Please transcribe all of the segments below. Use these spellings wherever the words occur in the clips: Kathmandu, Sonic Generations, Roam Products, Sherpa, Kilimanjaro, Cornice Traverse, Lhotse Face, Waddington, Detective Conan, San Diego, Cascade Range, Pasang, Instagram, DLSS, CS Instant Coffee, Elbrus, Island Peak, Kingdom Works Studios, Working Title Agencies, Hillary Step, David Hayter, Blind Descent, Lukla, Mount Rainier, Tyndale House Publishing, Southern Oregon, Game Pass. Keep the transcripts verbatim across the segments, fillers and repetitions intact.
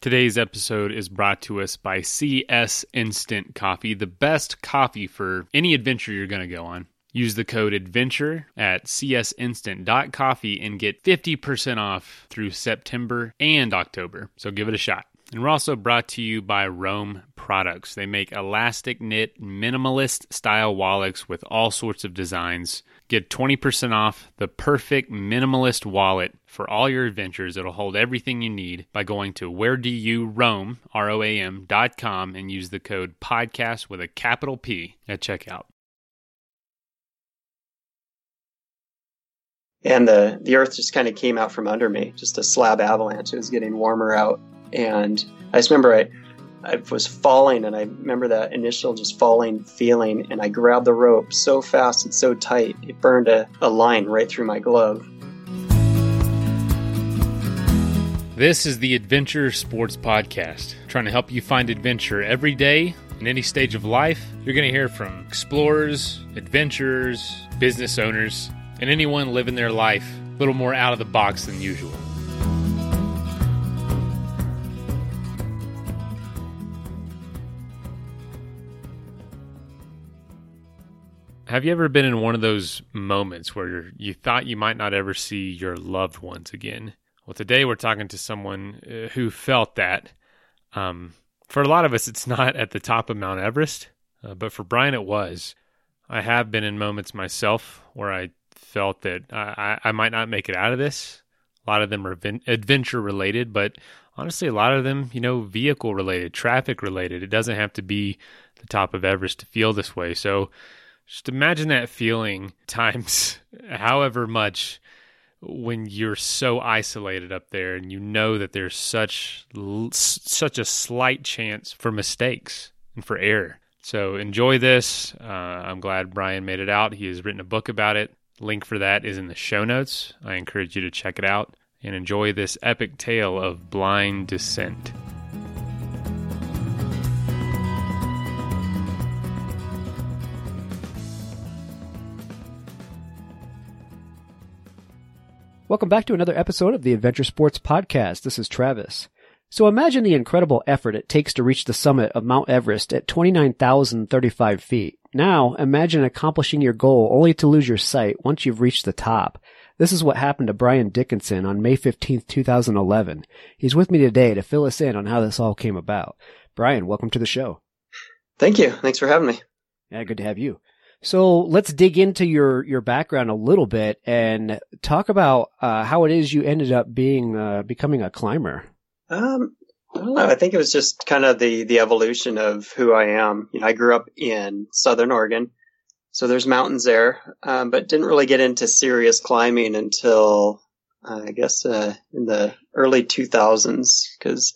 Today's episode is brought to us by C S Instant Coffee, the best coffee for any adventure you're going to go on. Use the code ADVENTURE at c s instant dot coffee and get fifty percent off through September and October, so give it a shot. And we're also brought to you by Roam Products. They make elastic knit, minimalist style wallets with all sorts of designs. Get twenty percent off the perfect minimalist wallet for all your adventures. It'll hold everything you need by going to where do you roam, R O A M, dot com and use the code podcast with a capital P at checkout. And the, the earth just kind of came out from under me, just a slab avalanche. It was getting warmer out. And I just remember I, I was falling, and I remember that initial just falling feeling, and I grabbed the rope so fast and so tight, it burned a, a line right through my glove. This is the Adventure Sports Podcast, trying to help you find adventure every day in any stage of life. You're going to hear from explorers, adventurers, business owners, and anyone living their life a little more out of the box than usual. Have you ever been in one of those moments where you thought you might not ever see your loved ones again? Well, today we're talking to someone who felt that. Um, for a lot of us, it's not at the top of Mount Everest, uh, but for Brian, it was. I have been in moments myself where I felt that I, I might not make it out of this. A lot of them are adventure-related, but honestly, a lot of them, you know, vehicle-related, traffic-related. It doesn't have to be the top of Everest to feel this way, so just imagine that feeling times however much when you're so isolated up there and you know that there's such such a slight chance for mistakes and for error. So enjoy this. Uh, I'm glad Brian made it out. He has written a book about it. Link for that is in the show notes. I encourage you to check it out and enjoy this epic tale of blind descent. Welcome back to another episode of the Adventure Sports Podcast. This is Travis. So imagine the incredible effort it takes to reach the summit of Mount Everest at twenty-nine thousand thirty-five feet. Now, imagine accomplishing your goal only to lose your sight once you've reached the top. This is what happened to Brian Dickinson on May fifteenth, two thousand eleven. He's with me today to fill us in on how this all came about. Brian, welcome to the show. Thank you. Thanks for having me. Yeah, good to have you. So let's dig into your, your background a little bit and talk about uh, how it is you ended up being uh, becoming a climber. Um, I don't know. I think it was just kind of the, the evolution of who I am. You know, I grew up in Southern Oregon, so there's mountains there, um, but didn't really get into serious climbing until uh, I guess uh, in the early two thousands, because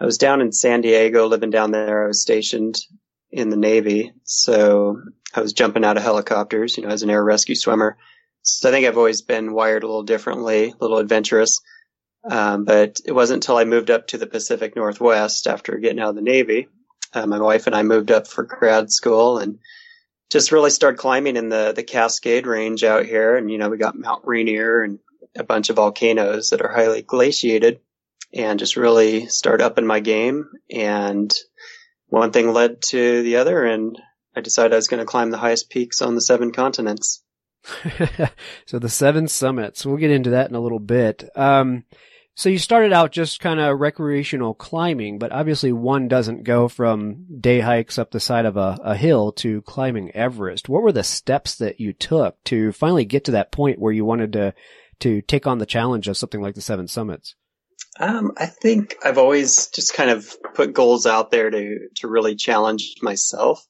I was down in San Diego, living down there. I was stationed in the Navy, so I was jumping out of helicopters, you know, as an air rescue swimmer. So I think I've always been wired a little differently, a little adventurous. Um, but it wasn't until I moved up to the Pacific Northwest after getting out of the Navy. Uh, my wife and I moved up for grad school and just really started climbing in the, the Cascade Range out here. And, you know, we got Mount Rainier and a bunch of volcanoes that are highly glaciated, and just really started upping my game. And one thing led to the other, and I decided I was going to climb the highest peaks on the seven continents. So the seven summits. We'll get into that in a little bit. Um, so you started out just kind of recreational climbing, but obviously one doesn't go from day hikes up the side of a, a hill to climbing Everest. What were the steps that you took to finally get to that point where you wanted to to take on the challenge of something like the seven summits? Um, I think I've always just kind of put goals out there to to really challenge myself.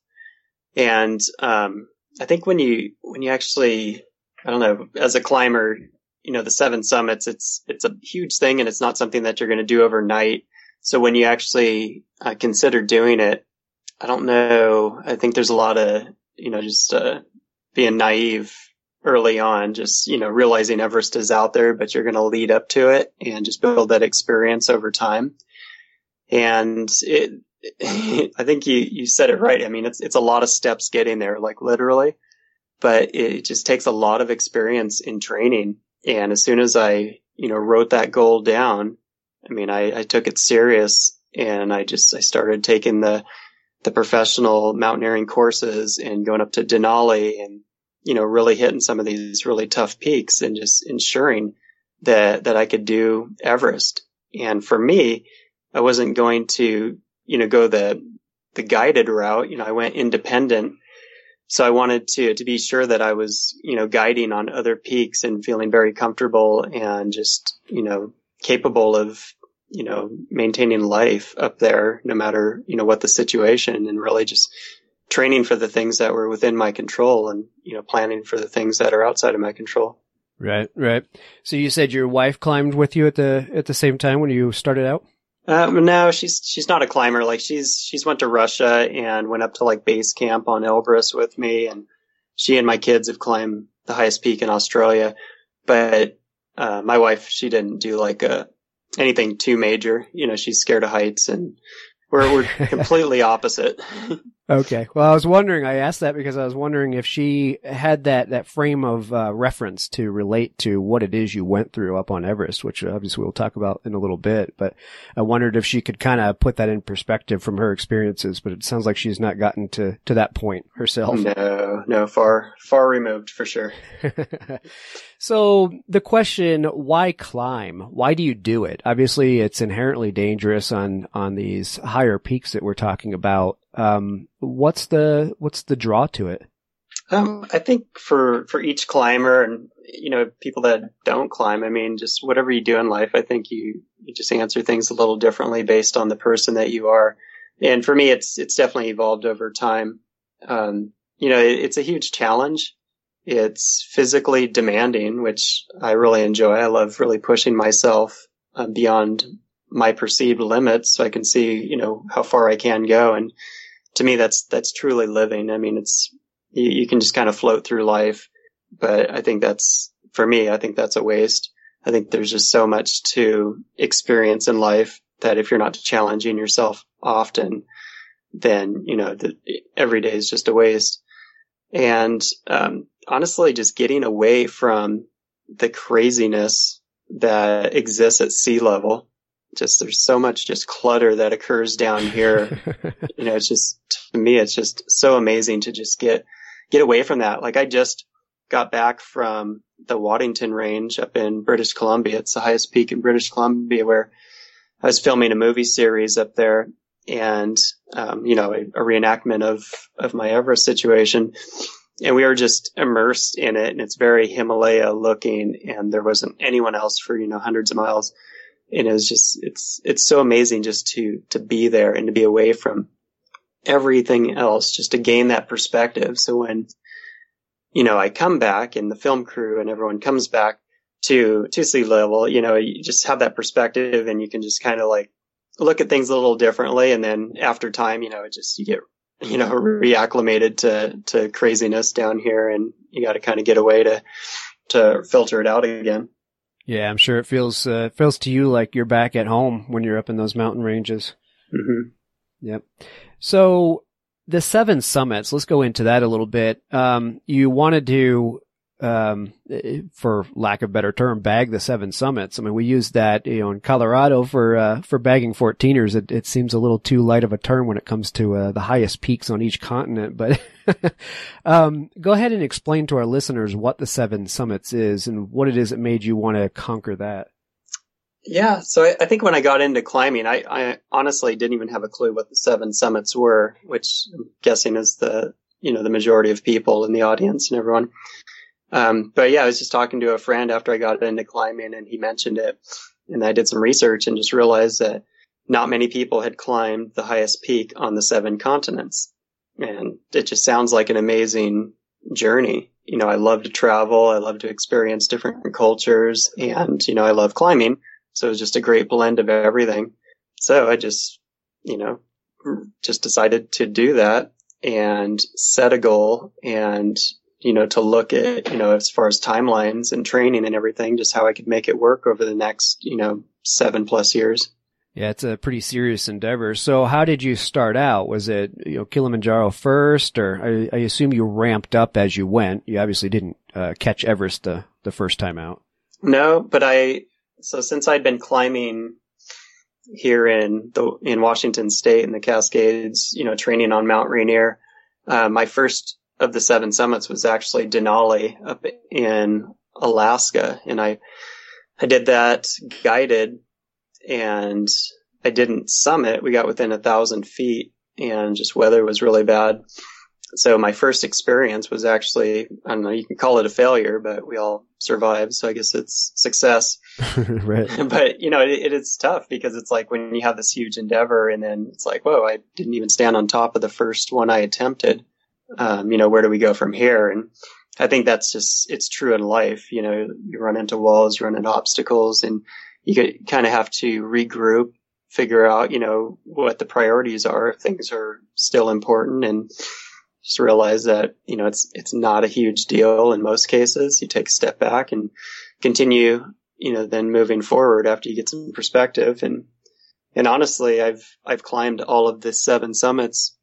And, um, I think when you, when you actually, I don't know, as a climber, you know, the seven summits, it's, it's a huge thing, and it's not something that you're going to do overnight. So when you actually uh, consider doing it, I don't know. I think there's a lot of, you know, just, uh, being naive early on, just, you know, realizing Everest is out there, but you're going to lead up to it and just build that experience over time. And it, I think you, you said it right. I mean, it's it's a lot of steps getting there, like literally, but it just takes a lot of experience in training. And as soon as I, you know, wrote that goal down, I mean, I, I took it serious, And I just, I started taking the, the professional mountaineering courses and going up to Denali and, you know, really hitting some of these really tough peaks and just ensuring that, that I could do Everest. And for me, I wasn't going to, you know, go the, the guided route. You know, I went independent. So I wanted to, to be sure that I was, you know, guiding on other peaks and feeling very comfortable and just, you know, capable of, you know, maintaining life up there, no matter, you know, what the situation, and really just training for the things that were within my control and, you know, planning for the things that are outside of my control. Right. Right. So you said your wife climbed with you at the, at the same time when you started out? Um, no, she's, she's not a climber. Like she's, she's went to Russia and went up to like base camp on Elbrus with me. And she and my kids have climbed the highest peak in Australia. But, uh, my wife, she didn't do like a, anything too major. You know, she's scared of heights and we're, we're completely opposite. Okay. Well, I was wondering, I asked that because I was wondering if she had that, that frame of uh, reference to relate to what it is you went through up on Everest, which obviously we'll talk about in a little bit, but I wondered if she could kind of put that in perspective from her experiences, but it sounds like she's not gotten to, to that point herself. No, no, far, far removed for sure. So the question, why climb? Why do you do it? Obviously it's inherently dangerous on, on these higher peaks that we're talking about. Um, what's the, what's the draw to it? Um, I think for, for each climber and, you know, people that don't climb, I mean, just whatever you do in life, I think you, you just answer things a little differently based on the person that you are. And for me, it's, it's definitely evolved over time. Um, you know, it, it's a huge challenge. It's physically demanding, which I really enjoy. I love really pushing myself uh, beyond my perceived limits so I can see, you know, how far I can go. And to me, that's, that's truly living. I mean, it's, you, you can just kind of float through life, but I think that's, for me, I think that's a waste. I think there's just so much to experience in life that if you're not challenging yourself often, then, you know, the, every day is just a waste. And, um, honestly, just getting away from the craziness that exists at sea level. Just there's so much just clutter that occurs down here. You know, it's just, to me, it's just so amazing to just get, get away from that. Like I just got back from the Waddington Range up in British Columbia. It's the highest peak in British Columbia, where I was filming a movie series up there and, um, you know, a, a reenactment of, of my Everest situation. And we were just immersed in it. And it's very Himalaya looking, and there wasn't anyone else for, you know, hundreds of miles. And it was just, it's, it's so amazing just to, to be there and to be away from everything else, just to gain that perspective. So when, you know, I come back and the film crew and everyone comes back to, to sea level, you know, you just have that perspective and you can just kind of like look at things a little differently. And then after time, you know, it just, you get, you know, reacclimated to, to craziness down here, and you got to kind of get away to, to filter it out again. Yeah, I'm sure it feels uh, feels to you like you're back at home when you're up in those mountain ranges. Mm-hmm. Yep. So the seven summits, let's go into that a little bit. Um, you wanted to, um, for lack of a better term, bag the seven summits. I mean, we used that, you know, in Colorado for uh, for bagging fourteeners. It, it seems a little too light of a term when it comes to uh, the highest peaks on each continent. But um, go ahead and explain to our listeners what the seven summits is and what it is that made you want to conquer that. Yeah, so I, I think when I got into climbing, I, I honestly didn't even have a clue what the seven summits were, which I'm guessing is the, you know, the majority of people in the audience and everyone. Um, but yeah, I was just talking to a friend after I got into climbing, and he mentioned it, and I did some research and just realized that not many people had climbed the highest peak on the seven continents. And it just sounds like an amazing journey. You know, I love to travel. I love to experience different cultures, and, you know, I love climbing. So it was just a great blend of everything. So I just, you know, just decided to do that and set a goal and, you know, to look at, you know, as far as timelines and training and everything, just how I could make it work over the next, you know, seven plus years. Yeah, it's a pretty serious endeavor. So how did you start out? Was it, you know, Kilimanjaro first, or I, I assume you ramped up as you went? You obviously didn't uh, catch Everest the, the first time out. No, but I, so since I'd been climbing here in the in Washington State in the Cascades, you know, training on Mount Rainier. Uh, my first of the seven summits was actually Denali up in Alaska, and I I did that guided, and I didn't summit. We got within a thousand feet, and just weather was really bad. So my first experience was actually, I don't know, you can call it a failure, but we all survived. So I guess it's success. Right. But, you know, it, it, it's tough because it's like when you have this huge endeavor and then it's like, whoa, I didn't even stand on top of the first one I attempted. Um, you know, where do we go from here? And I think that's just, it's true in life. You know, you run into walls, you run into obstacles, and you kind of have to regroup, figure out, you know, what the priorities are, if things are still important, and just realize that, you know, it's, it's not a huge deal in most cases. You take a step back and continue, you know, then moving forward after you get some perspective. And, and honestly, I've, I've climbed all of the seven summits,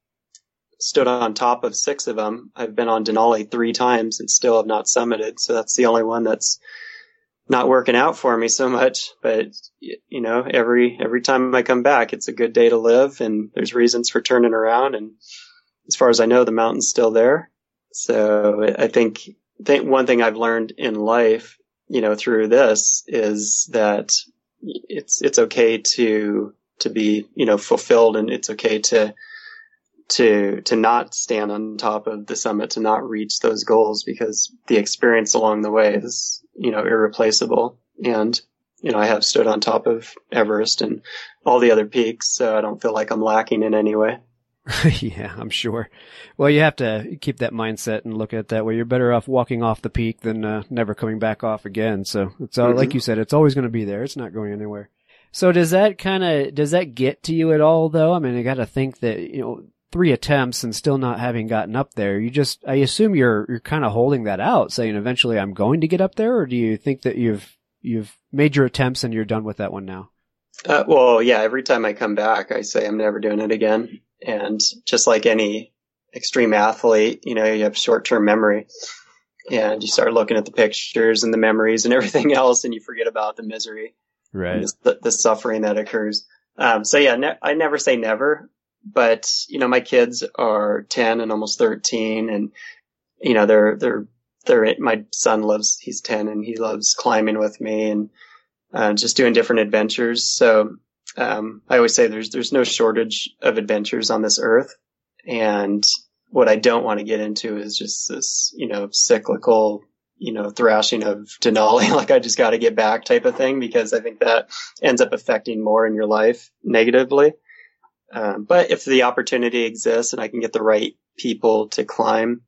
stood on top of six of them. I've been on Denali three times and still have not summited. So that's the only one that's not working out for me so much. But, you know, every, every time I come back, it's a good day to live, and there's reasons for turning around. And as far as I know, the mountain's still there. So I think, think one thing I've learned in life, you know, through this is that it's, it's okay to, to be, you know, fulfilled, and it's okay to, to, to not stand on top of the summit, to not reach those goals, because the experience along the way is, you know, irreplaceable. And, you know, I have stood on top of Everest and all the other peaks, so I don't feel like I'm lacking in any way. Yeah, I'm sure. Well, you have to keep that mindset and look at it that way. You're better off walking off the peak than uh, never coming back off again. So it's all, mm-hmm. like you said, it's always going to be there. It's not going anywhere. So does that kind of, does that get to you at all though? I mean, I got to think that, you know, three attempts and still not having gotten up there. You just, I assume you're, you're kind of holding that out, saying eventually I'm going to get up there, or do you think that you've, you've made your attempts and you're done with that one now? Uh, well, yeah, every time I come back, I say I'm never doing it again. And just like any extreme athlete, you know, you have short-term memory, and you start looking at the pictures and the memories and everything else, and you forget about the misery, right? The, the suffering that occurs. Um, so yeah, ne- I never say never, but you know, my kids are ten and almost thirteen, and you know, they're they're they're my son loves, he's ten and he loves climbing with me, and uh, just doing different adventures. So. Um, I always say there's, there's no shortage of adventures on this earth. And what I don't want to get into is just this, you know, cyclical, you know, thrashing of Denali, like I just got to get back type of thing, because I think that ends up affecting more in your life negatively. Um, but if the opportunity exists and I can get the right people to climb,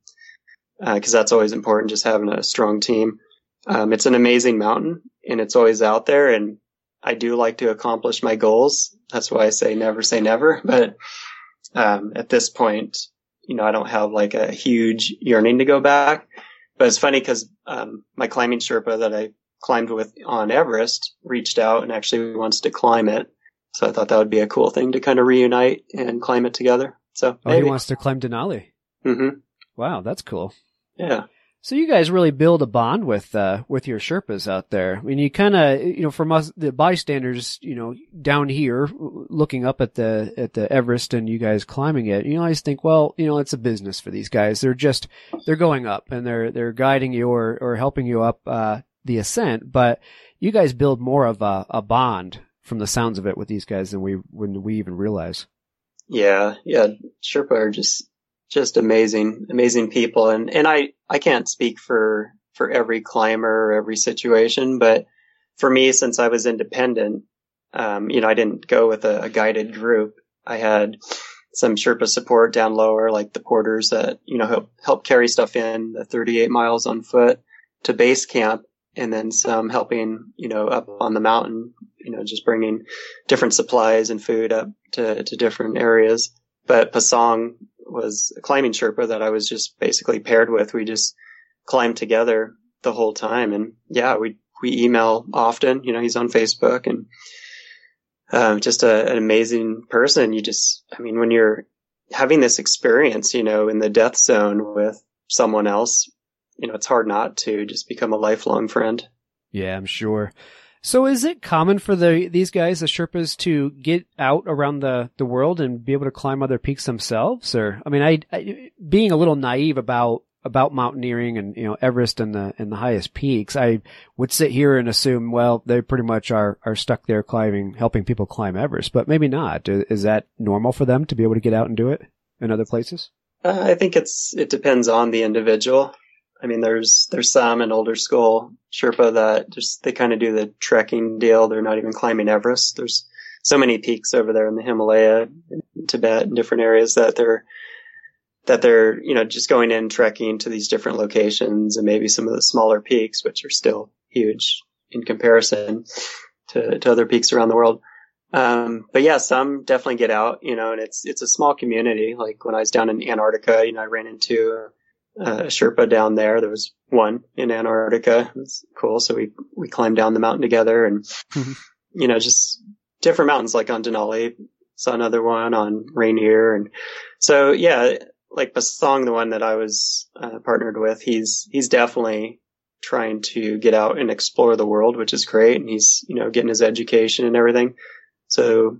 uh, cause that's always important, just having a strong team. Um, it's an amazing mountain, and it's always out there, and I do like to accomplish my goals. That's why I say never say never. But um, at this point, you know, I don't have like a huge yearning to go back. But it's funny because um, my climbing Sherpa that I climbed with on Everest reached out and actually wants to climb it. So I thought that would be a cool thing to kind of reunite and climb it together. So maybe. Oh, he wants to climb Denali. Mm-hmm. Wow, that's cool. Yeah. So you guys really build a bond with, uh, with your Sherpas out there. I mean, you kind of, you know, from us, the bystanders, you know, down here looking up at the, at the Everest and you guys climbing it, you always think, well, you know, it's a business for these guys. They're just, they're going up and they're, they're guiding you or, or helping you up, uh, the ascent. But you guys build more of a, a bond from the sounds of it with these guys than we, when we even realize. Yeah. Yeah. Sherpa are just, Just amazing, amazing people. And, and I, I can't speak for, for every climber, or every situation, but for me, since I was independent, um, you know, I didn't go with a, a guided group. I had some Sherpa support down lower, like the porters that, you know, help, help carry stuff in the thirty-eight miles on foot to base camp, and then some helping, you know, up on the mountain, you know, just bringing different supplies and food up to, to different areas. But Pasang was a climbing Sherpa that I was just basically paired with. We just climbed together the whole time. And yeah, we, we email often, you know, he's on Facebook, and, um, just a, an amazing person. You just, I mean, when you're having this experience, you know, in the death zone with someone else, you know, it's hard not to just become a lifelong friend. Yeah, I'm sure. So is it common for the these guys, the Sherpas, to get out around the, the world and be able to climb other peaks themselves? Or, I mean, I, I being a little naive about about mountaineering and, you know, Everest and the and the highest peaks, I would sit here and assume, well, they pretty much are are stuck there climbing, helping people climb Everest, but maybe not. Is that normal for them to be able to get out and do it in other places? Uh, I think it's it depends on the individual. I mean, there's there's some in older school Sherpa that just they kind of do the trekking deal. They're not even climbing Everest. There's so many peaks over there in the Himalaya, in Tibet, and different areas that they're that they're you know just going in trekking to these different locations and maybe some of the smaller peaks, which are still huge in comparison to to other peaks around the world. Um, but yeah, some definitely get out, you know, and it's it's a small community. Like when I was down in Antarctica, you know, I ran into Uh, Sherpa down there. There was one in Antarctica. It was cool. So we, we climbed down the mountain together and, mm-hmm. you know, just different mountains, like on Denali, saw another one on Rainier. And so, yeah, like Pasang, the one that I was uh, partnered with, he's, he's definitely trying to get out and explore the world, which is great. And he's, you know, getting his education and everything. So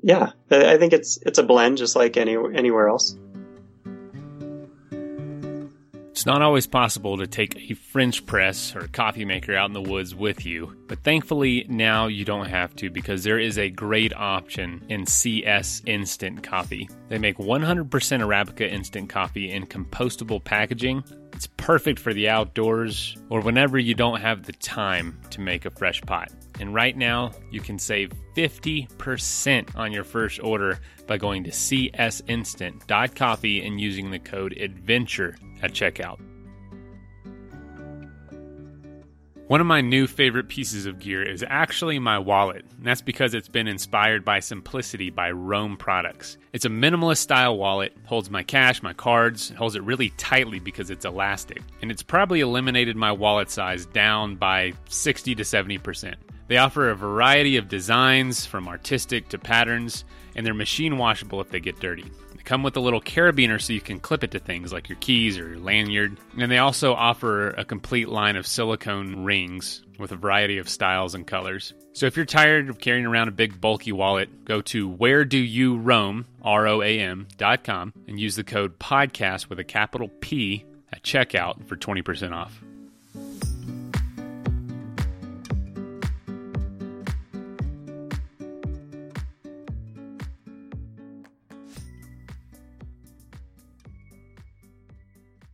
yeah, I think it's, it's a blend just like any, anywhere else. It's not always possible to take a French press or a coffee maker out in the woods with you, but thankfully now you don't have to because there is a great option in C S Instant Coffee. They make one hundred percent Arabica instant coffee in compostable packaging. It's perfect for the outdoors or whenever you don't have the time to make a fresh pot. And right now, you can save fifty percent on your first order by going to c s instant dot coffee and using the code ADVENTURE at checkout. One of my new favorite pieces of gear is actually my wallet, and that's because it's been inspired by simplicity by Roam Products. It's a minimalist style wallet, holds my cash, my cards, holds it really tightly because it's elastic, and it's probably eliminated my wallet size down by sixty to seventy percent. They offer a variety of designs, from artistic to patterns, and they're machine washable if they get dirty. They come with a little carabiner so you can clip it to things like your keys or your lanyard. And they also offer a complete line of silicone rings with a variety of styles and colors. So if you're tired of carrying around a big bulky wallet, go to wheredoyouroam, R O A M, dot com, and use the code podcast with a capital P at checkout for twenty percent off.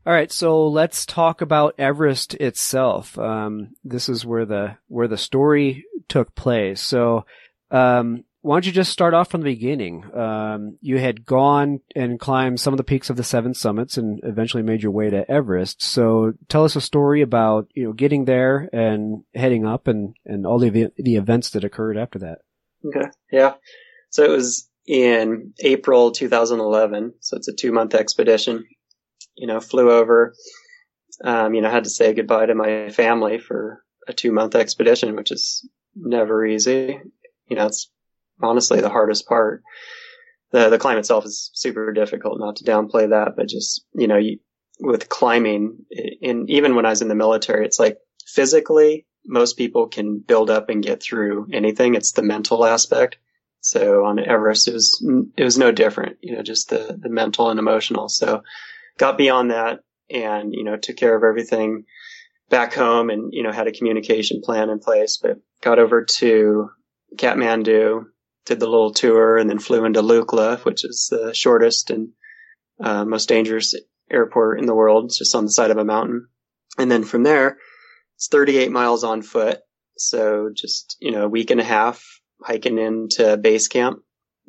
All right, so let's talk about Everest itself. Um, this is where the where the story took place. So um, why don't you just start off from the beginning? Um, you had gone and climbed some of the peaks of the seven summits and eventually made your way to Everest. So tell us a story about you know getting there and heading up and, and all the the events that occurred after that. Okay, yeah. So it was in April two thousand eleven, so it's a two-month expedition. You know, flew over, um, you know, had to say goodbye to my family for a two month expedition, which is never easy. You know, it's honestly the hardest part. The, the climb itself is super difficult, not to downplay that, but just, you know, you, with climbing, and even when I was in the military, it's like physically, most people can build up and get through anything. It's the mental aspect. So on Everest, it was, it was no different, you know, just the, the mental and emotional. So, got beyond that and, you know, took care of everything back home and, you know, had a communication plan in place, but got over to Kathmandu, did the little tour and then flew into Lukla, which is the shortest and uh, most dangerous airport in the world. It's just on the side of a mountain. And then from there, it's thirty-eight miles on foot. So just, you know, a week and a half hiking into base camp,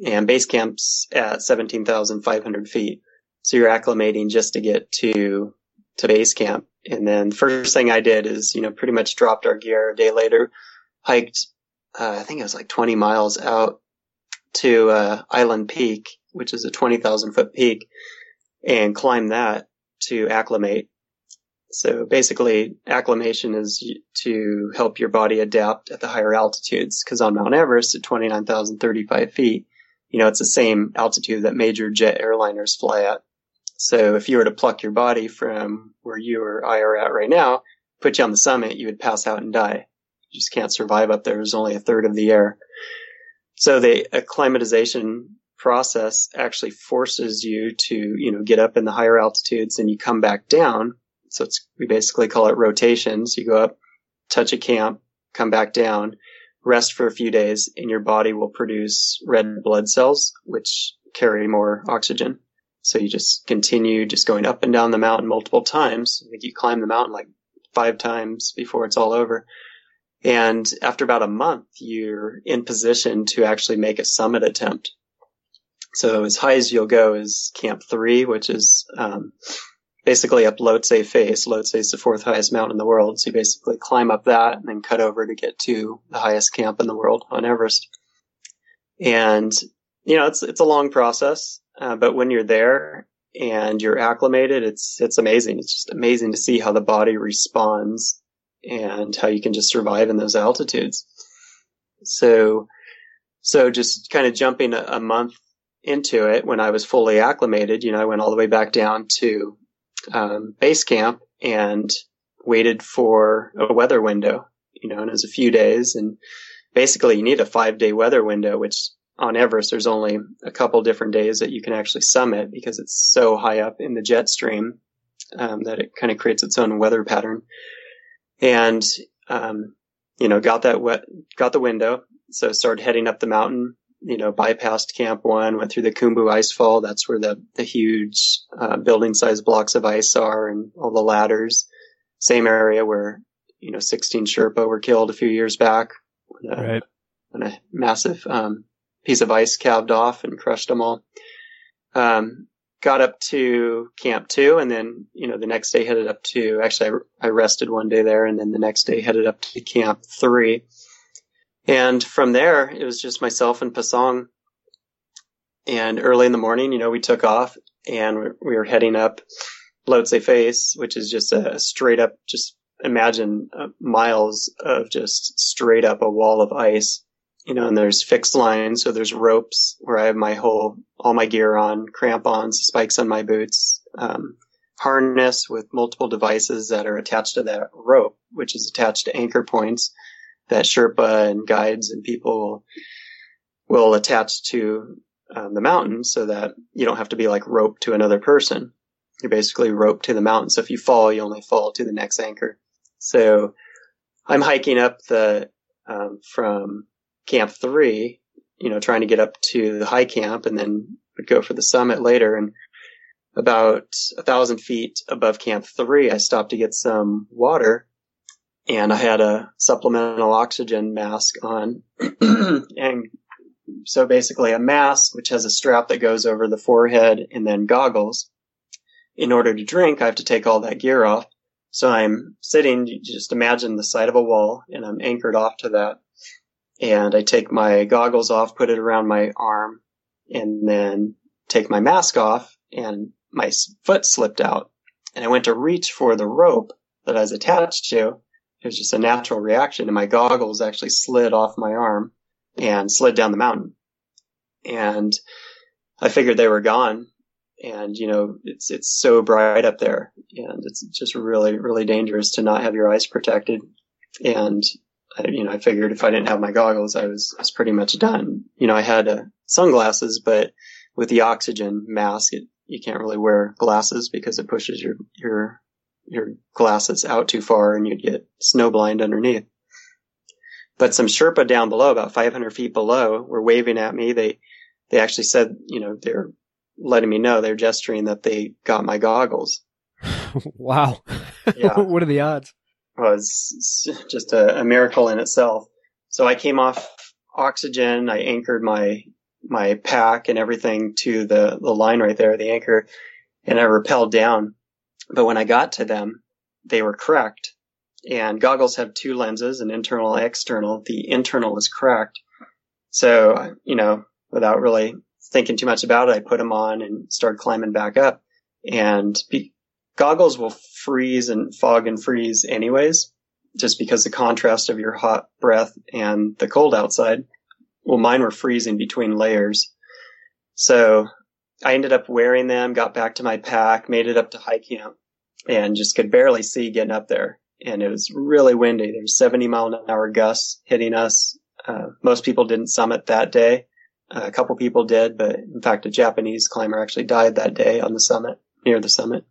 and base camp's at seventeen thousand five hundred feet. So you're acclimating just to get to, to base camp. And then the first thing I did is, you know, pretty much dropped our gear a day later, hiked, uh, I think it was like twenty miles out to, uh, Island Peak, which is a twenty thousand foot peak, and climbed that to acclimate. So basically acclimation is to help your body adapt at the higher altitudes. Cause on Mount Everest at twenty-nine thousand thirty-five feet, you know, it's the same altitude that major jet airliners fly at. So if you were to pluck your body from where you or I are at right now, put you on the summit, you would pass out and die. just can't survive up there. There's only a third of the air. So the acclimatization process actually forces you to, you know, get up in the higher altitudes and you come back down. So it's, we basically call it rotations. You go up, touch a camp, come back down, rest for a few days, and your body will produce red blood cells, which carry more oxygen. So you just continue just going up and down the mountain multiple times. I think you climb the mountain like five times before it's all over. And after about a month, you're in position to actually make a summit attempt. So as high as you'll go is Camp three, which is um, basically up Lhotse Face. Lhotse is the fourth highest mountain in the world. So you basically climb up that and then cut over to get to the highest camp in the world on Everest. And, you know, it's it's a long process, uh, but when you're there and you're acclimated, it's it's amazing. It's just amazing to see how the body responds and how you can just survive in those altitudes. So, so just kind of jumping a, a month into it, when I was fully acclimated, you know, I went all the way back down to um, base camp and waited for a weather window, you know, and it was a few days. And basically you need a five day weather window, which on Everest, there's only a couple different days that you can actually summit because it's so high up in the jet stream um, that it kind of creates its own weather pattern. And, um, you know, got that wet, got the window. So started heading up the mountain, you know, bypassed Camp One, went through the Kumbu icefall. That's where the, the huge, uh, building sized blocks of ice are and all the ladders. Same area where, you know, sixteen Sherpa were killed a few years back when a, right. when a massive, um, piece of ice calved off and crushed them all. Um, Got up to Camp Two, and then, you know, the next day headed up to, actually, I, I rested one day there, and then the next day headed up to Camp Three. And from there, it was just myself and Pasang. And early in the morning, you know, we took off, and we, we were heading up Lhotse Face, which is just a, a straight up, just imagine uh, miles of just straight up a wall of ice. You know, and there's fixed lines, so there's ropes where I have my whole, all my gear on, crampons, spikes on my boots, um, harness with multiple devices that are attached to that rope, which is attached to anchor points that Sherpa and guides and people will, will attach to um, the mountain so that you don't have to be like roped to another person. You're basically roped to the mountain. So if you fall, you only fall to the next anchor. So I'm hiking up the, um, from, Camp Three, you know, trying to get up to the high camp and then would go for the summit later. And about a thousand feet above Camp Three, I stopped to get some water and I had a supplemental oxygen mask on. And so basically a mask, which has a strap that goes over the forehead and then goggles. In order to drink, I have to take all that gear off. So I'm sitting, you just imagine the side of a wall and I'm anchored off to that. And I take my goggles off, put it around my arm, and then take my mask off, and my foot slipped out. And I went to reach for the rope that I was attached to. It was just a natural reaction, and my goggles actually slid off my arm and slid down the mountain. And I figured they were gone. And, you know, it's it's so bright up there, and it's just really, really dangerous to not have your eyes protected. And I, you know, I figured if I didn't have my goggles, I was, I was pretty much done. You know, I had uh, sunglasses, but with the oxygen mask, it, you can't really wear glasses because it pushes your, your, your glasses out too far and you'd get snowblind underneath. But some Sherpa down below, about five hundred feet below, were waving at me. They, they actually said, you know, they're letting me know, they're gesturing that they got my goggles. Wow. Yeah. What are the odds? Was just a, a miracle in itself. So I came off oxygen. I anchored my my pack and everything to the, the line right there, the anchor, and I rappelled down. But when I got to them, they were cracked. And goggles have two lenses, an internal and external. The internal was cracked. So, you know, without really thinking too much about it, I put them on and started climbing back up. And be, goggles will freeze and fog and freeze anyways, just because the contrast of your hot breath and the cold outside. Well, mine were freezing between layers. So I ended up wearing them, got back to my pack, made it up to high camp, and just could barely see getting up there. and it was really windy. There was seventy mile an hour gusts hitting us. Uh, most people didn't summit that day. Uh, a couple people did, but in fact, a Japanese climber actually died that day on the summit, near the summit.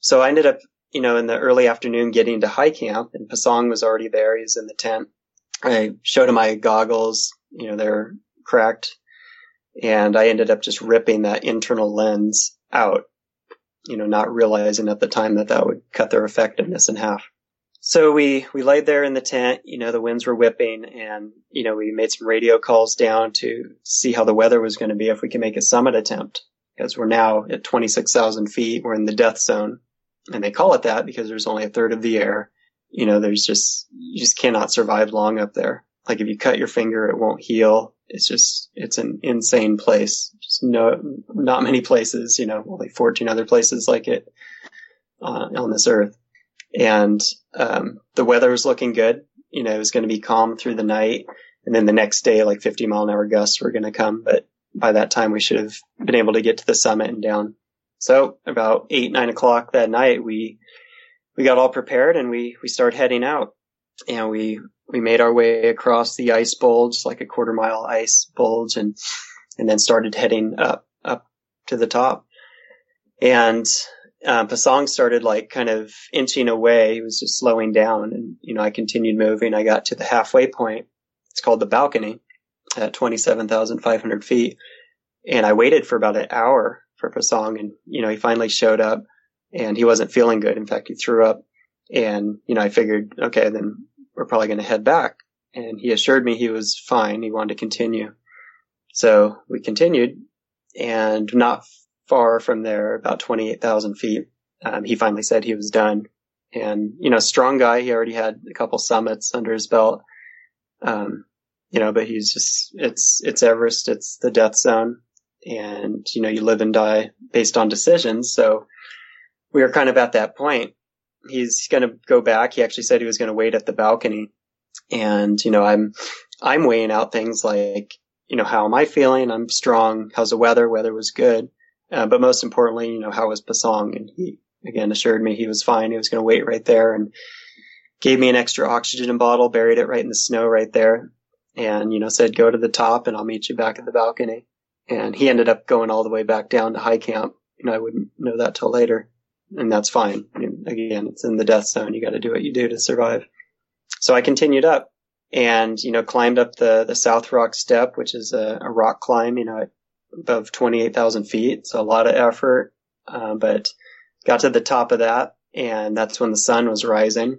So I ended up, you know, in the early afternoon getting to high camp, and Pasang was already there. He was in the tent. I showed him my goggles, you know, they're cracked, and I ended up just ripping that internal lens out, you know, not realizing at the time that that would cut their effectiveness in half. So we, we laid there in the tent, you know, the winds were whipping, and, you know, we made some radio calls down to see how the weather was going to be if we can make a summit attempt, because we're now at twenty-six thousand feet. We're in the death zone, and they call it that because there's only a third of the air. You know, there's just, you just cannot survive long up there. Like if you cut your finger, it won't heal. It's just, it's an insane place. Just no, not many places, you know, only fourteen other places like it uh, on this earth. And, um, the weather was looking good. You know, it was going to be calm through the night. And then the next day, like fifty mile an hour gusts were going to come. But by that time, we should have been able to get to the summit and down. So about eight, nine o'clock that night, we, we got all prepared and we, we started heading out, and we, we made our way across the ice bulge, like a quarter mile ice bulge, and, and then started heading up, up to the top. And, Uh, Pasang started like kind of inching away. He was just slowing down, and, you know, I continued moving. I got to the halfway point. It's called the balcony at twenty-seven thousand five hundred feet. And I waited for about an hour for Pasang, and, you know, he finally showed up, and he wasn't feeling good. In fact, he threw up, and, you know, I figured, okay, then we're probably going to head back. And he assured me he was fine. He wanted to continue. So we continued, and not far from there, about twenty-eight thousand feet, um, he finally said he was done. And, you know, strong guy. He already had a couple summits under his belt. Um, you know, but he's just, it's, it's Everest. It's the death zone. And, you know, you live and die based on decisions. So we were kind of at that point. He's going to go back. He actually said he was going to wait at the balcony. And, you know, I'm, I'm weighing out things like, you know, how am I feeling? I'm strong. How's the weather? Weather was good. Uh, but most importantly, you know, how was Pasang? And he, again, assured me he was fine. He was going to wait right there, and gave me an extra oxygen bottle, buried it right in the snow right there, and, you know, said, go to the top and I'll meet you back at the balcony. And he ended up going all the way back down to high camp. You know, I wouldn't know that till later. And that's fine. I mean, again, it's in the death zone. You got to do what you do to survive. So I continued up and, you know, climbed up the, the South Rock Step, which is a, a rock climb, you know, at above twenty-eight thousand feet. So a lot of effort, uh, but got to the top of that, and that's when the sun was rising.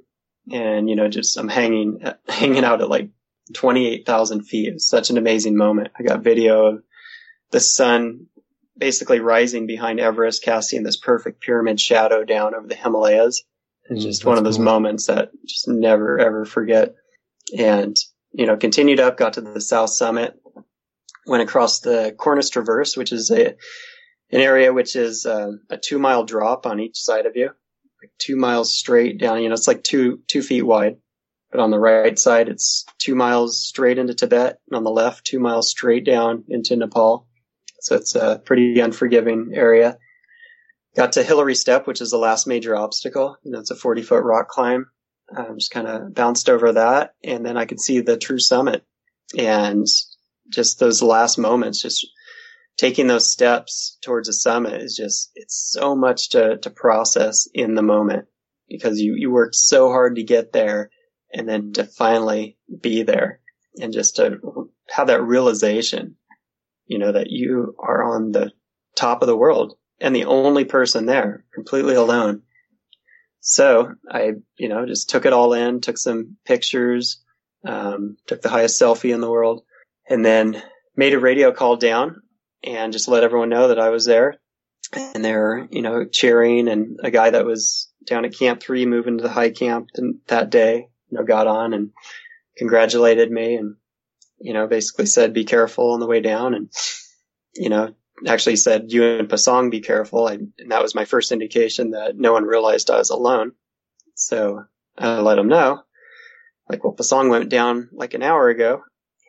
And, you know, just I'm hanging, hanging out at like twenty-eight thousand feet. It was such an amazing moment. I got video of the sun basically rising behind Everest, casting this perfect pyramid shadow down over the Himalayas. It's mm, just one of those cool moments that just never, ever forget. And, you know, continued up, got to the south summit, went across the Cornice Traverse, which is a an area which is uh, a two mile drop on each side of you, like two miles straight down. You know, it's like two two feet wide, but on the right side, it's two miles straight into Tibet, and on the left, two miles straight down into Nepal. So it's a pretty unforgiving area. Got to Hillary Step, which is the last major obstacle. You know, it's a forty foot rock climb. Um, just kind of bounced over that, and then I could see the true summit. And just those last moments, just taking those steps towards the summit is just, it's so much to, to process in the moment, because you, you worked so hard to get there, and then to finally be there, and just to have that realization, you know, that you are on the top of the world and the only person there, completely alone. So I, you know, just took it all in, took some pictures, um, took the highest selfie in the world. And then made a radio call down and just let everyone know that I was there. And they're, you know, cheering. And a guy that was down at Camp Three, moving to the high camp that day, you know, got on and congratulated me, and, you know, basically said, be careful on the way down. And, you know, actually said, you and Pasang, be careful. I, and that was my first indication that no one realized I was alone. So I let them know, like, well, Pasang went down like an hour ago.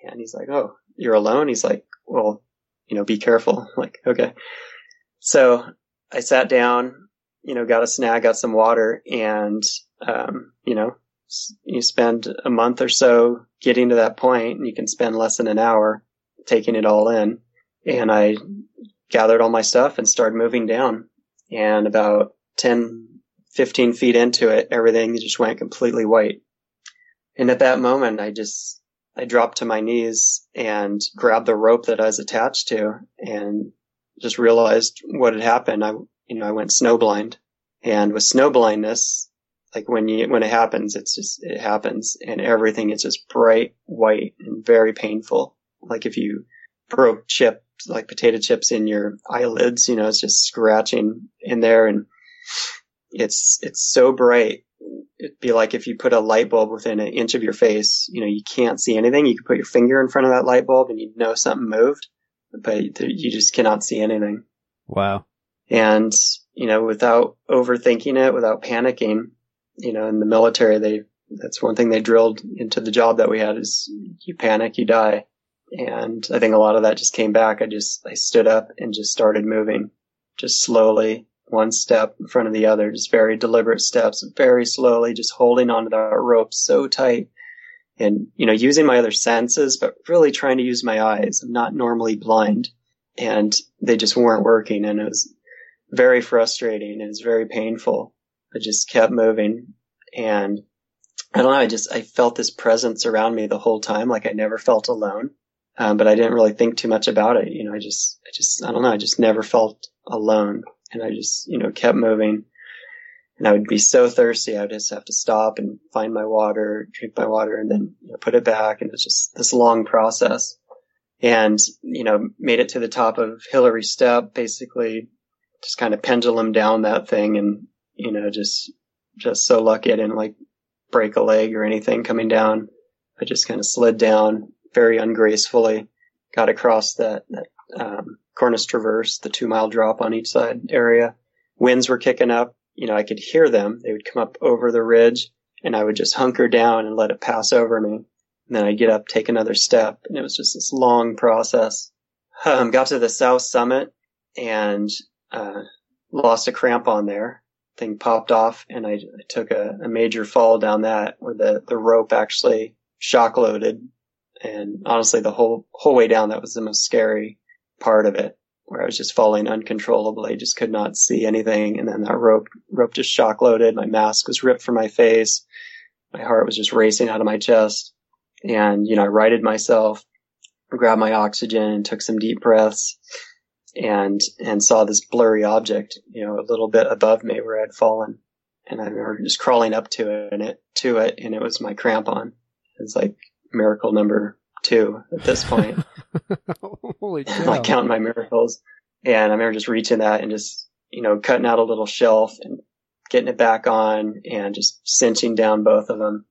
And he's like, oh, you're alone? He's like, well, you know, be careful. I'm like, okay. So I sat down, you know, got a snack, got some water, and um, you know, you spend a month or so getting to that point, and you can spend less than an hour taking it all in. And I gathered all my stuff and started moving down. And about ten, fifteen feet into it, everything just went completely white. And at that moment, I just, I dropped to my knees and grabbed the rope that I was attached to and just realized what had happened. I, you know, I went snowblind. And with snow blindness, like when you, when it happens, it's just, it happens, and everything is just bright white and very painful. Like if you broke chips, like potato chips in your eyelids, you know, it's just scratching in there, and it's, it's so bright. It'd be like if you put a light bulb within an inch of your face, you know, you can't see anything. You can put your finger in front of that light bulb and you'd know something moved, but you just cannot see anything. Wow. And, you know, without overthinking it, without panicking, you know, in the military, they, that's one thing they drilled into the job that we had is you panic, you die. And I think a lot of that just came back. I just, I stood up and just started moving, just slowly, one step in front of the other, just very deliberate steps, very slowly, just holding onto that rope so tight and, you know, using my other senses, but really trying to use my eyes. I'm not normally blind, and they just weren't working. And it was very frustrating. It was very painful. I just kept moving, and I don't know. I just, I felt this presence around me the whole time. Like I never felt alone. Um, but I didn't really think too much about it. You know, I just, I just, I don't know. I just never felt alone. And I just, you know, kept moving, and I would be so thirsty. I would just have to stop and find my water, drink my water, and then, you know, put it back. And it's just this long process, and, you know, made it to the top of Hillary Step, basically just kind of pendulum down that thing. And, you know, just, just so lucky I didn't like break a leg or anything coming down. I just kind of slid down very ungracefully, got across that, that, um, Cornice Traverse, the two mile drop on each side area. Winds were kicking up. You know, I could hear them. They would come up over the ridge, and I would just hunker down and let it pass over me. And then I'd get up, take another step. And it was just this long process. Um, got to the south summit and, uh, lost a cramp on there. Thing popped off, and I, I took a, a major fall down that, where the, the rope actually shock loaded. And honestly, the whole, whole way down, that was the most scary part of it, where I was just falling uncontrollably, just could not see anything. And then that rope, rope just shock loaded. My mask was ripped from my face. My heart was just racing out of my chest. And, you know, I righted myself, grabbed my oxygen, and took some deep breaths, and, and saw this blurry object, you know, a little bit above me where I'd fallen. And I remember just crawling up to it and it, to it. And it was my crampon. It's like miracle number two at this point. Holy cow. I count my miracles. And I remember just reaching that and just, you know, cutting out a little shelf and getting it back on and just cinching down both of them.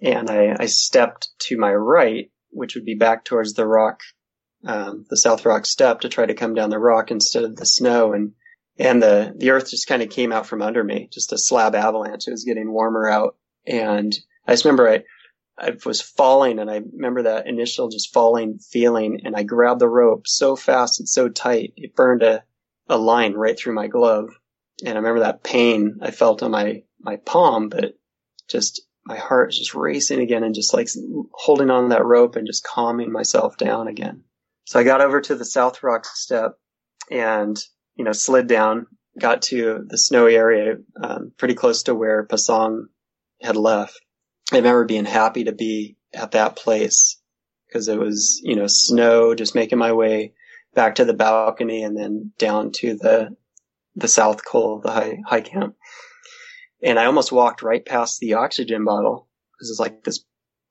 And I, I stepped to my right, which would be back towards the rock, um, the South Rock Step, to try to come down the rock instead of the snow. And, and the, the earth just kind of came out from under me, just a slab avalanche. It was getting warmer out. And I just remember I, I was falling, and I remember that initial just falling feeling, and I grabbed the rope so fast and so tight, it burned a, a line right through my glove. And I remember that pain I felt on my, my palm, but just my heart was just racing again, and just like holding on to that rope and just calming myself down again. So I got over to the South Rock Step and, you know, slid down, got to the snowy area, um, pretty close to where Pasang had left. I remember being happy to be at that place, because it was, you know, snow, just making my way back to the balcony and then down to the, the South Col, the high, high camp. And I almost walked right past the oxygen bottle, because it's like this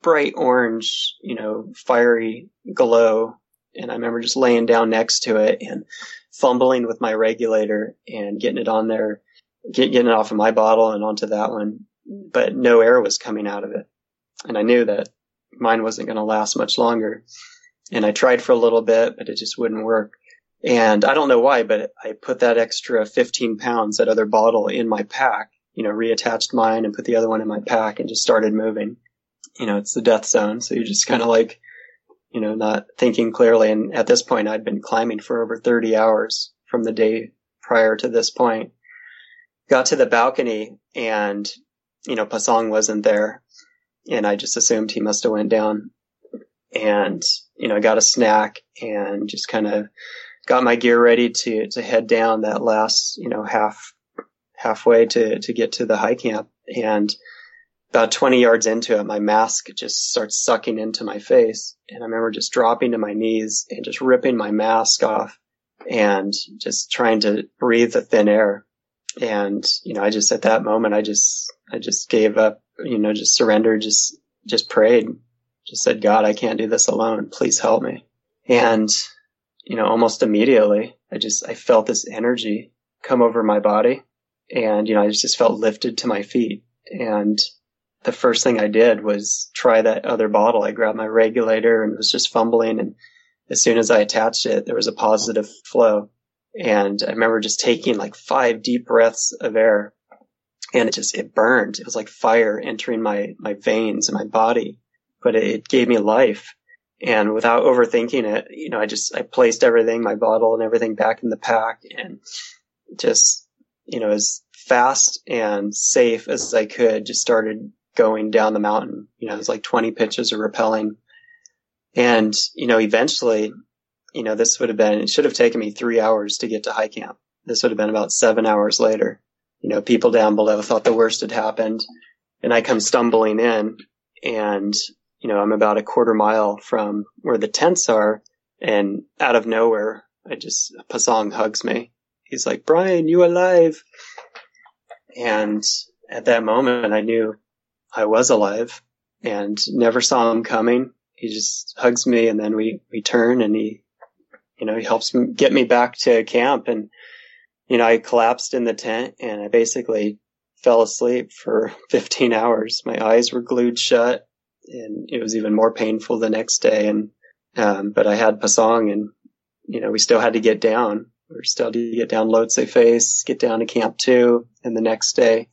bright orange, you know, fiery glow. And I remember just laying down next to it and fumbling with my regulator and getting it on there, get, getting it off of my bottle and onto that one. But no air was coming out of it. And I knew that mine wasn't going to last much longer. And I tried for a little bit, but it just wouldn't work. And I don't know why, but I put that extra fifteen pounds, that other bottle, in my pack, you know, reattached mine and put the other one in my pack and just started moving. You know, it's the death zone. So you're just kind of like, you know, not thinking clearly. And at this point, I'd been climbing for over thirty hours from the day prior to this point. Got to the balcony, and you know, Pasang wasn't there. And I just assumed he must have went down. And, you know, I got a snack and just kind of got my gear ready to, to head down that last, you know, half, halfway to, to get to the high camp. And about twenty yards into it, my mask just starts sucking into my face. And I remember just dropping to my knees and just ripping my mask off and just trying to breathe the thin air. And, you know, I just, at that moment, I just, I just gave up, you know, just surrendered, just, just prayed, just said, God, I can't do this alone. Please help me. And, you know, almost immediately, I just, I felt this energy come over my body. And, you know, I just felt lifted to my feet. And the first thing I did was try that other bottle. I grabbed my regulator and was just fumbling. And as soon as I attached it, there was a positive flow. And I remember just taking like five deep breaths of air, and it just, it burned. It was like fire entering my, my veins and my body, but it, it gave me life. And without overthinking it, you know, I just, I placed everything, my bottle and everything back in the pack, and just, you know, as fast and safe as I could, just started going down the mountain. You know, it was like twenty pitches of rappelling. And, you know, eventually, you know, this would have been, it should have taken me three hours to get to high camp. This would have been about seven hours later. You know, people down below thought the worst had happened, and I come stumbling in, and, you know, I'm about a quarter mile from where the tents are, and out of nowhere, I just, Pasang hugs me. He's like, Brian, you alive? And at that moment, I knew I was alive and never saw him coming. He just hugs me, and then we, we turn, and he, you know, he helps me get me back to camp. And, you know, I collapsed in the tent, and I basically fell asleep for fifteen hours. My eyes were glued shut, and it was even more painful the next day. And, um, but I had Pasang, and, you know, we still had to get down. We were still had to get down Lhotse Face, get down to camp two, and the next day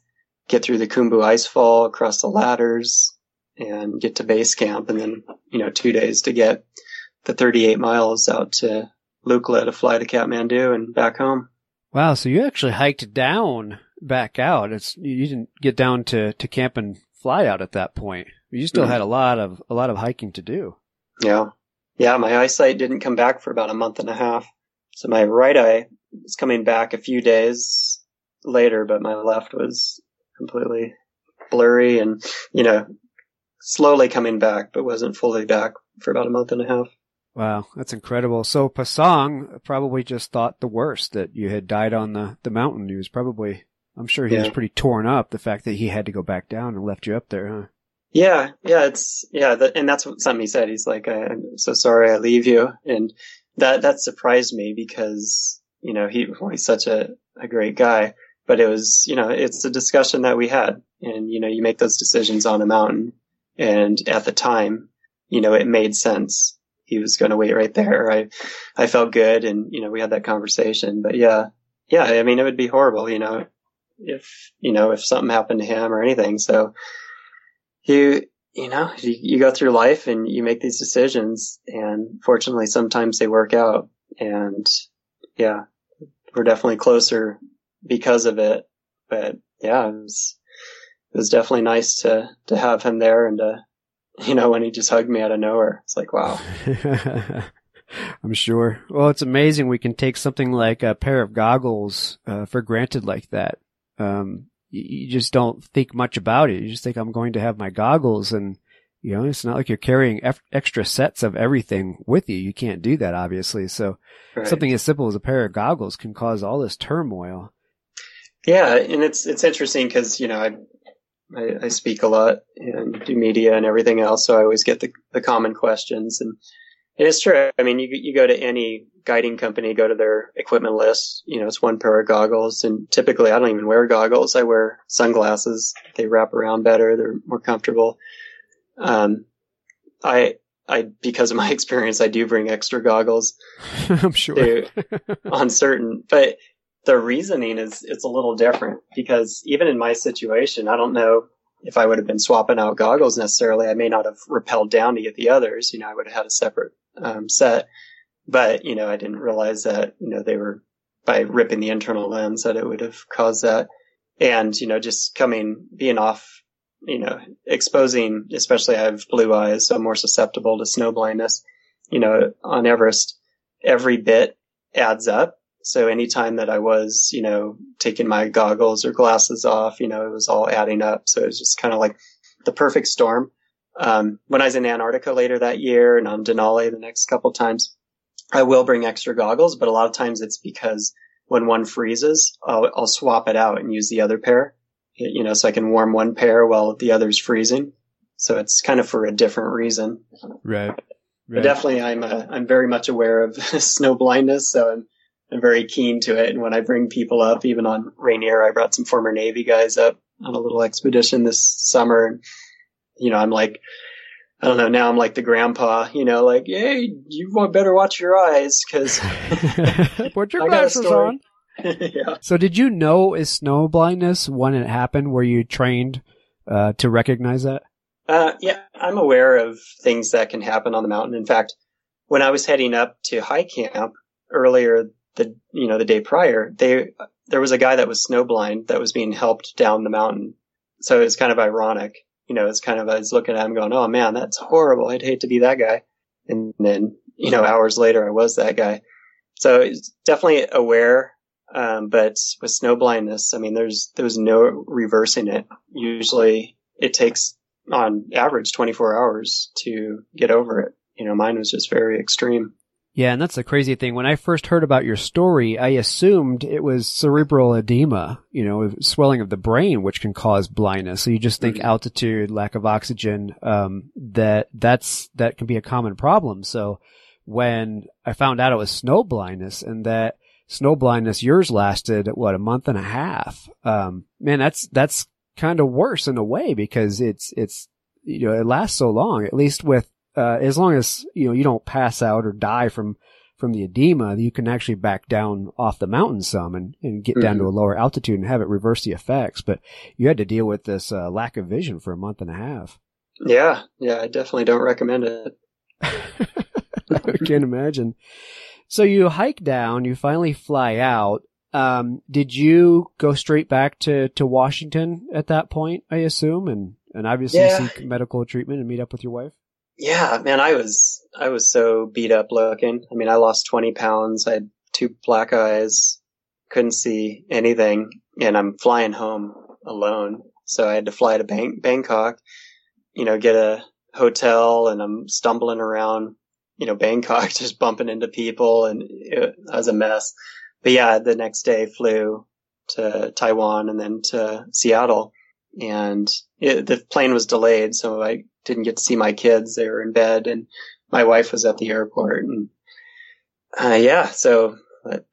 get through the Kumbu icefall, across the ladders, and get to base camp, and then, you know, two days to get the thirty-eight miles out to Lukla to fly to Kathmandu and back home. Wow, so you actually hiked down back out. It's you didn't get down to, to camp and fly out at that point. You still mm-hmm. had a lot of a lot of hiking to do. Yeah. Yeah, my eyesight didn't come back for about a month and a half. So my right eye was coming back a few days later, but my left was completely blurry and, you know, slowly coming back, but wasn't fully back for about a month and a half. Wow, that's incredible. So Pasang probably just thought the worst, that you had died on the, the mountain. He was probably, I'm sure he yeah. was pretty torn up, the fact that he had to go back down and left you up there, huh? Yeah, yeah, it's, yeah, the, and that's what something he said. He's like, I, I'm so sorry I leave you. And that, that surprised me because, you know, he, well, he's such a, a great guy. But it was, you know, it's a discussion that we had. And, you know, you make those decisions on a mountain. And at the time, you know, it made sense. He was going to wait right there. I, I felt good. And, you know, we had that conversation, but yeah, yeah. I mean, it would be horrible, you know, if, you know, if something happened to him or anything. So you, you know, you, you go through life and you make these decisions, and fortunately sometimes they work out. And yeah, we're definitely closer because of it. But yeah, it was, It was definitely nice to, to have him there, and to, you know, when he just hugged me out of nowhere, it's like, wow. I'm sure. Well, it's amazing we can take something like a pair of goggles uh, for granted like that. Um, you, you just don't think much about it. You just think, I'm going to have my goggles, and, you know, it's not like you're carrying eff- extra sets of everything with you. You can't do that, obviously. So right. Something as simple as a pair of goggles can cause all this turmoil. Yeah. And it's, it's interesting because, you know, I, I, I speak a lot and do media and everything else, so I always get the, the common questions. And it's true. I mean, you you go to any guiding company, go to their equipment list, you know, it's one pair of goggles. And typically, I don't even wear goggles. I wear sunglasses. They wrap around better. They're more comfortable. Um, I I because of my experience, I do bring extra goggles. I'm sure. To, on certain, but the reasoning is, it's a little different, because even in my situation, I don't know if I would have been swapping out goggles necessarily. I may not have rappelled down to get the others. You know, I would have had a separate um, set, but, you know, I didn't realize that, you know, they were, by ripping the internal lens, that it would have caused that. And, you know, just coming, being off, you know, exposing, especially I have blue eyes, so I'm more susceptible to snow blindness, you know, on Everest, every bit adds up. So anytime that I was, you know, taking my goggles or glasses off, you know, it was all adding up. So it was just kind of like the perfect storm. Um, when I was in Antarctica later that year and on Denali the next couple times, I will bring extra goggles, but a lot of times it's because when one freezes, I'll, I'll swap it out and use the other pair, you know, so I can warm one pair while the other's freezing. So it's kind of for a different reason. Right. right. But definitely I'm, a, I'm very much aware of snow blindness. So I'm, I'm very keen to it. And when I bring people up, even on Rainier, I brought some former Navy guys up on a little expedition this summer. And, you know, I'm like, I don't know. Now I'm like the grandpa, you know, like, hey, you better watch your eyes because put your glasses on. Yeah. So did you know is snow blindness when it happened? Were you trained uh, to recognize that? Uh, yeah, I'm aware of things that can happen on the mountain. In fact, when I was heading up to high camp earlier, the you know the day prior, they there was a guy that was snow blind that was being helped down the mountain. So it was kind of ironic. You know, it's kind of, I was looking at him going, oh man, that's horrible. I'd hate to be that guy. And then, you know, hours later, I was that guy. So it's definitely aware. Um, but with snow blindness, I mean, there's, there's no reversing it. Usually it takes on average twenty-four hours to get over it. You know, mine was just very extreme. Yeah. And that's the crazy thing. When I first heard about your story, I assumed it was cerebral edema, you know, swelling of the brain, which can cause blindness. So you just think altitude, lack of oxygen, um, that that's, that can be a common problem. So when I found out it was snow blindness and that snow blindness, yours lasted, what, a month and a half. Um, man, that's, that's kind of worse in a way because it's, it's, you know, it lasts so long, at least with, Uh, as long as, you know, you don't pass out or die from, from the edema, you can actually back down off the mountain some and, and get mm-hmm. down to a lower altitude and have it reverse the effects. But you had to deal with this uh, lack of vision for a month and a half. Yeah. Yeah. I definitely don't recommend it. I can't imagine. So you hike down, you finally fly out. Um, did you go straight back to, to Washington at that point, I assume, and, and obviously yeah. seek medical treatment and meet up with your wife? Yeah, man, I was, I was so beat up looking. I mean, I lost twenty pounds. I had two black eyes, couldn't see anything, and I'm flying home alone. So I had to fly to Bang- Bangkok, you know, get a hotel, and I'm stumbling around, you know, Bangkok, just bumping into people, and it, I was a mess. But yeah, the next day flew to Taiwan and then to Seattle. And it, the plane was delayed, so I didn't get to see my kids. They were in bed, and my wife was at the airport. And uh, yeah, so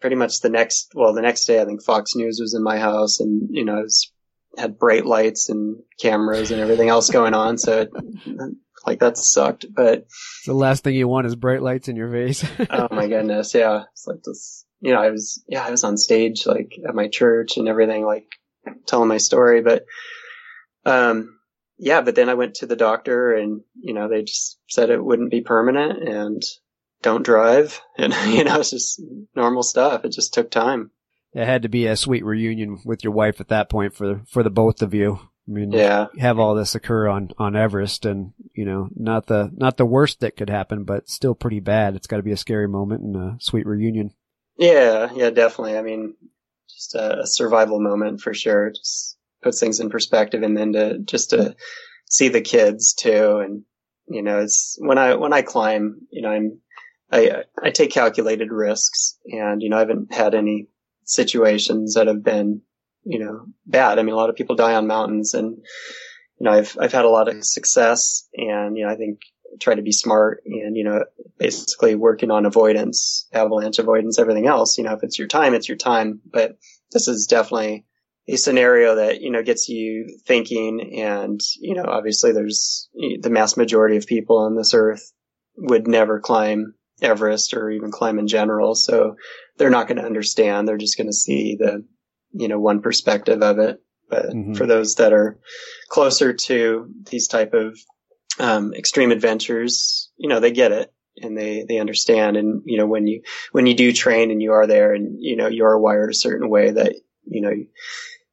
pretty much the next, well, the next day, I think Fox News was in my house, and you know, it was, had bright lights and cameras and everything else going on. So, it, like that sucked. But the last thing you want is bright lights in your face. Oh my goodness, yeah. It's like this, you know, I was, yeah, I was on stage like at my church and everything, like telling my story, but. Um, yeah, but then I went to the doctor and, you know, they just said it wouldn't be permanent and don't drive. And, you know, it's just normal stuff. It just took time. It had to be a sweet reunion with your wife at that point for, for the both of you. I mean, yeah. Have all this occur on, on Everest and, you know, not the, not the worst that could happen, but still pretty bad. It's got to be a scary moment and a sweet reunion. Yeah. Yeah, definitely. I mean, just a, a survival moment for sure. Just. Puts things in perspective, and then to just to see the kids too. And, you know, it's when I, when I climb, you know, I'm, I, I take calculated risks, and, you know, I haven't had any situations that have been, you know, bad. I mean, a lot of people die on mountains, and, you know, I've, I've had a lot of success, and, you know, I think try to be smart and, you know, basically working on avoidance, avalanche avoidance, everything else. You know, if it's your time, it's your time, but this is definitely a scenario that, you know, gets you thinking. And, you know, obviously there's the mass majority of people on this earth would never climb Everest or even climb in general. So they're not going to understand. They're just going to see the, you know, one perspective of it. But mm-hmm. for those that are closer to these type of um, extreme adventures, you know, they get it. And they, they understand. And, you know, when you, when you do train and you are there and, you know, you are wired a certain way that, you know,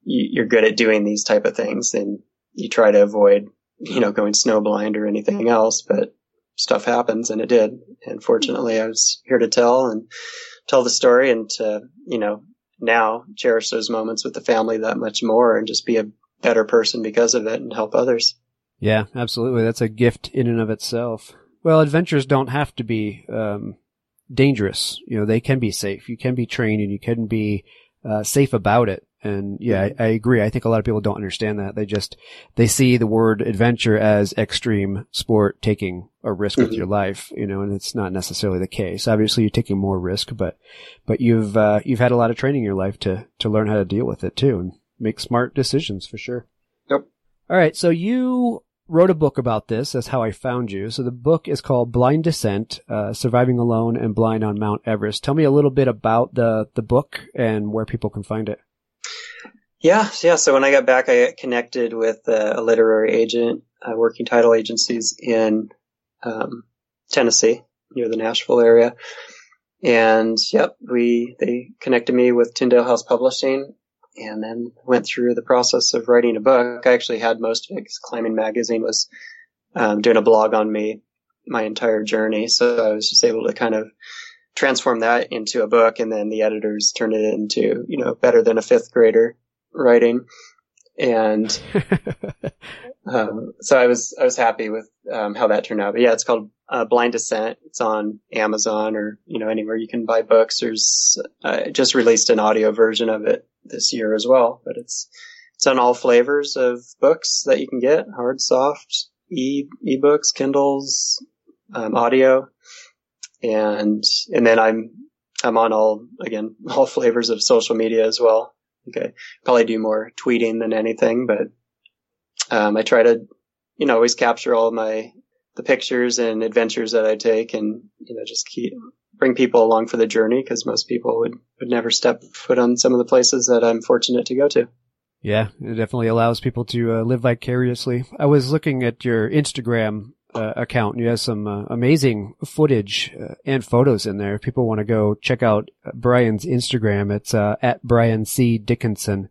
you're good at doing these type of things, and you try to avoid, you know, going snowblind or anything else, but stuff happens, and it did. And fortunately, I was here to tell and tell the story and to, you know, now cherish those moments with the family that much more and just be a better person because of it and help others. Yeah, absolutely. That's a gift in and of itself. Well, adventures don't have to be um, dangerous. You know, they can be safe. You can be trained and you can be uh, safe about it. And yeah, I, I agree. I think a lot of people don't understand that. They just, they see the word adventure as extreme sport, taking a risk mm-hmm. with your life, you know, and it's not necessarily the case. Obviously you're taking more risk, but, but you've, uh, you've had a lot of training in your life to, to learn how to deal with it too and make smart decisions for sure. Yep. All right. So you wrote a book about this. That's how I found you. So the book is called Blind Descent, uh, Surviving Alone and Blind on Mount Everest. Tell me a little bit about the, the book and where people can find it. Yeah. Yeah. So when I got back, I connected with uh, a literary agent, uh, Working Title Agencies in um, Tennessee, near the Nashville area. And yep, we, they connected me with Tyndale House Publishing and then went through the process of writing a book. I actually had most of it because Climbing Magazine was um, doing a blog on me, my entire journey. So I was just able to kind of transform that into a book. And then the editors turned it into, you know, better than a fifth grader writing. And um, so I was I was happy with um, how that turned out. But yeah, it's called uh, Blind Descent. It's on Amazon or, you know, anywhere you can buy books. There's uh, just released an audio version of it this year as well. But it's it's on all flavors of books that you can get: hard, soft, e ebooks, Kindles, um, audio, and and then I'm I'm on all again all flavors of social media as well. Okay. Probably do more tweeting than anything, but, um, I try to, you know, always capture all of my, the pictures and adventures that I take and, you know, just keep, bring people along for the journey because most people would, would never step foot on some of the places that I'm fortunate to go to. Yeah. It definitely allows people to uh, live vicariously. I was looking at your Instagram uh, account and you have some uh, amazing footage uh, and photos in there. If people want to go check out Brian's Instagram, it's uh, at Brian C. Dickinson.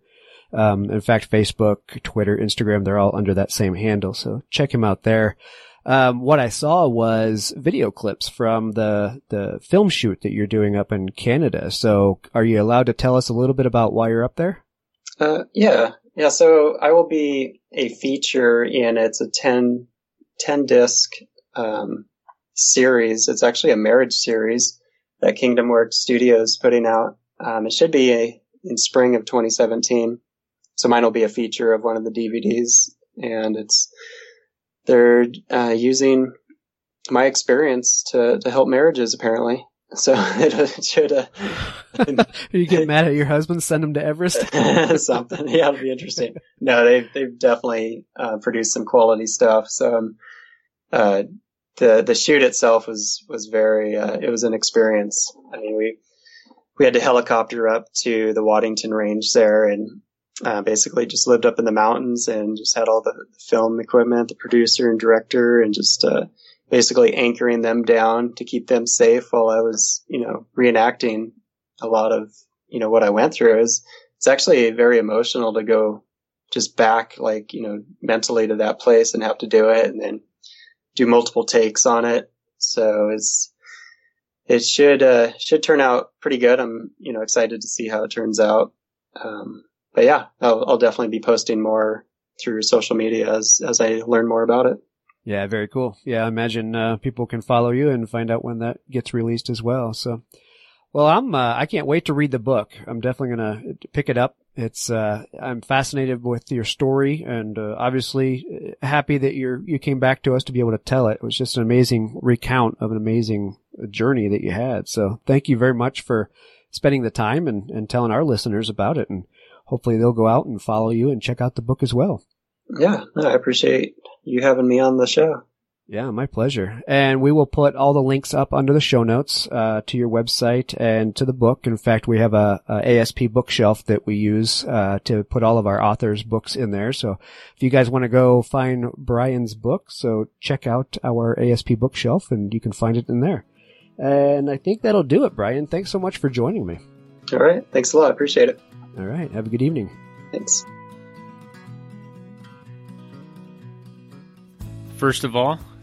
Um, in fact, Facebook, Twitter, Instagram, they're all under that same handle. So check him out there. Um, what I saw was video clips from the, the film shoot that you're doing up in Canada. So are you allowed to tell us a little bit about why you're up there? Uh, yeah. Yeah. So I will be a feature in, it's a ten, ten disc, um, series. It's actually a marriage series that Kingdom Works Studios putting out. Um, it should be a, in spring of twenty seventeen. So mine will be a feature of one of the D V Ds, and it's, they're, uh, using my experience to, to help marriages apparently. So it should, uh, you get mad at your husband, send him to Everest. Something. Yeah, it'll be interesting. No, they've, they've definitely, uh, produced some quality stuff. So, um, uh, the, the shoot itself was, was very, uh, it was an experience. I mean, we, we had to helicopter up to the Waddington Range there and, uh, basically just lived up in the mountains and just had all the film equipment, the producer and director, and just, uh, basically anchoring them down to keep them safe while I was, you know, reenacting a lot of, you know, what I went through. It was, it's actually very emotional to go just back, like, you know, mentally to that place and have to do it and then do multiple takes on it. So it's, it should, uh, should turn out pretty good. I'm, you know, excited to see how it turns out. Um, but yeah, I'll, I'll definitely be posting more through social media as, as I learn more about it. Yeah, very cool. Yeah, I imagine uh, people can follow you and find out when that gets released as well. So, well, I'm uh, I can't wait to read the book. I'm definitely going to pick it up. It's uh, I'm fascinated with your story, and uh, obviously happy that you you came back to us to be able to tell it. It was just an amazing recount of an amazing journey that you had. So, thank you very much for spending the time and and telling our listeners about it. And hopefully, they'll go out and follow you and check out the book as well. Yeah, no, I appreciate you having me on the show. Yeah, my pleasure. And we will put all the links up under the show notes uh, to your website and to the book. In fact, we have a, a A S P bookshelf that we use uh, to put all of our authors' books in there. So if you guys want to go find Brian's book, so check out our A S P bookshelf and you can find it in there. And I think that'll do it, Brian. Thanks so much for joining me. All right. Thanks a lot. Appreciate it. All right. Have a good evening. Thanks. First of all,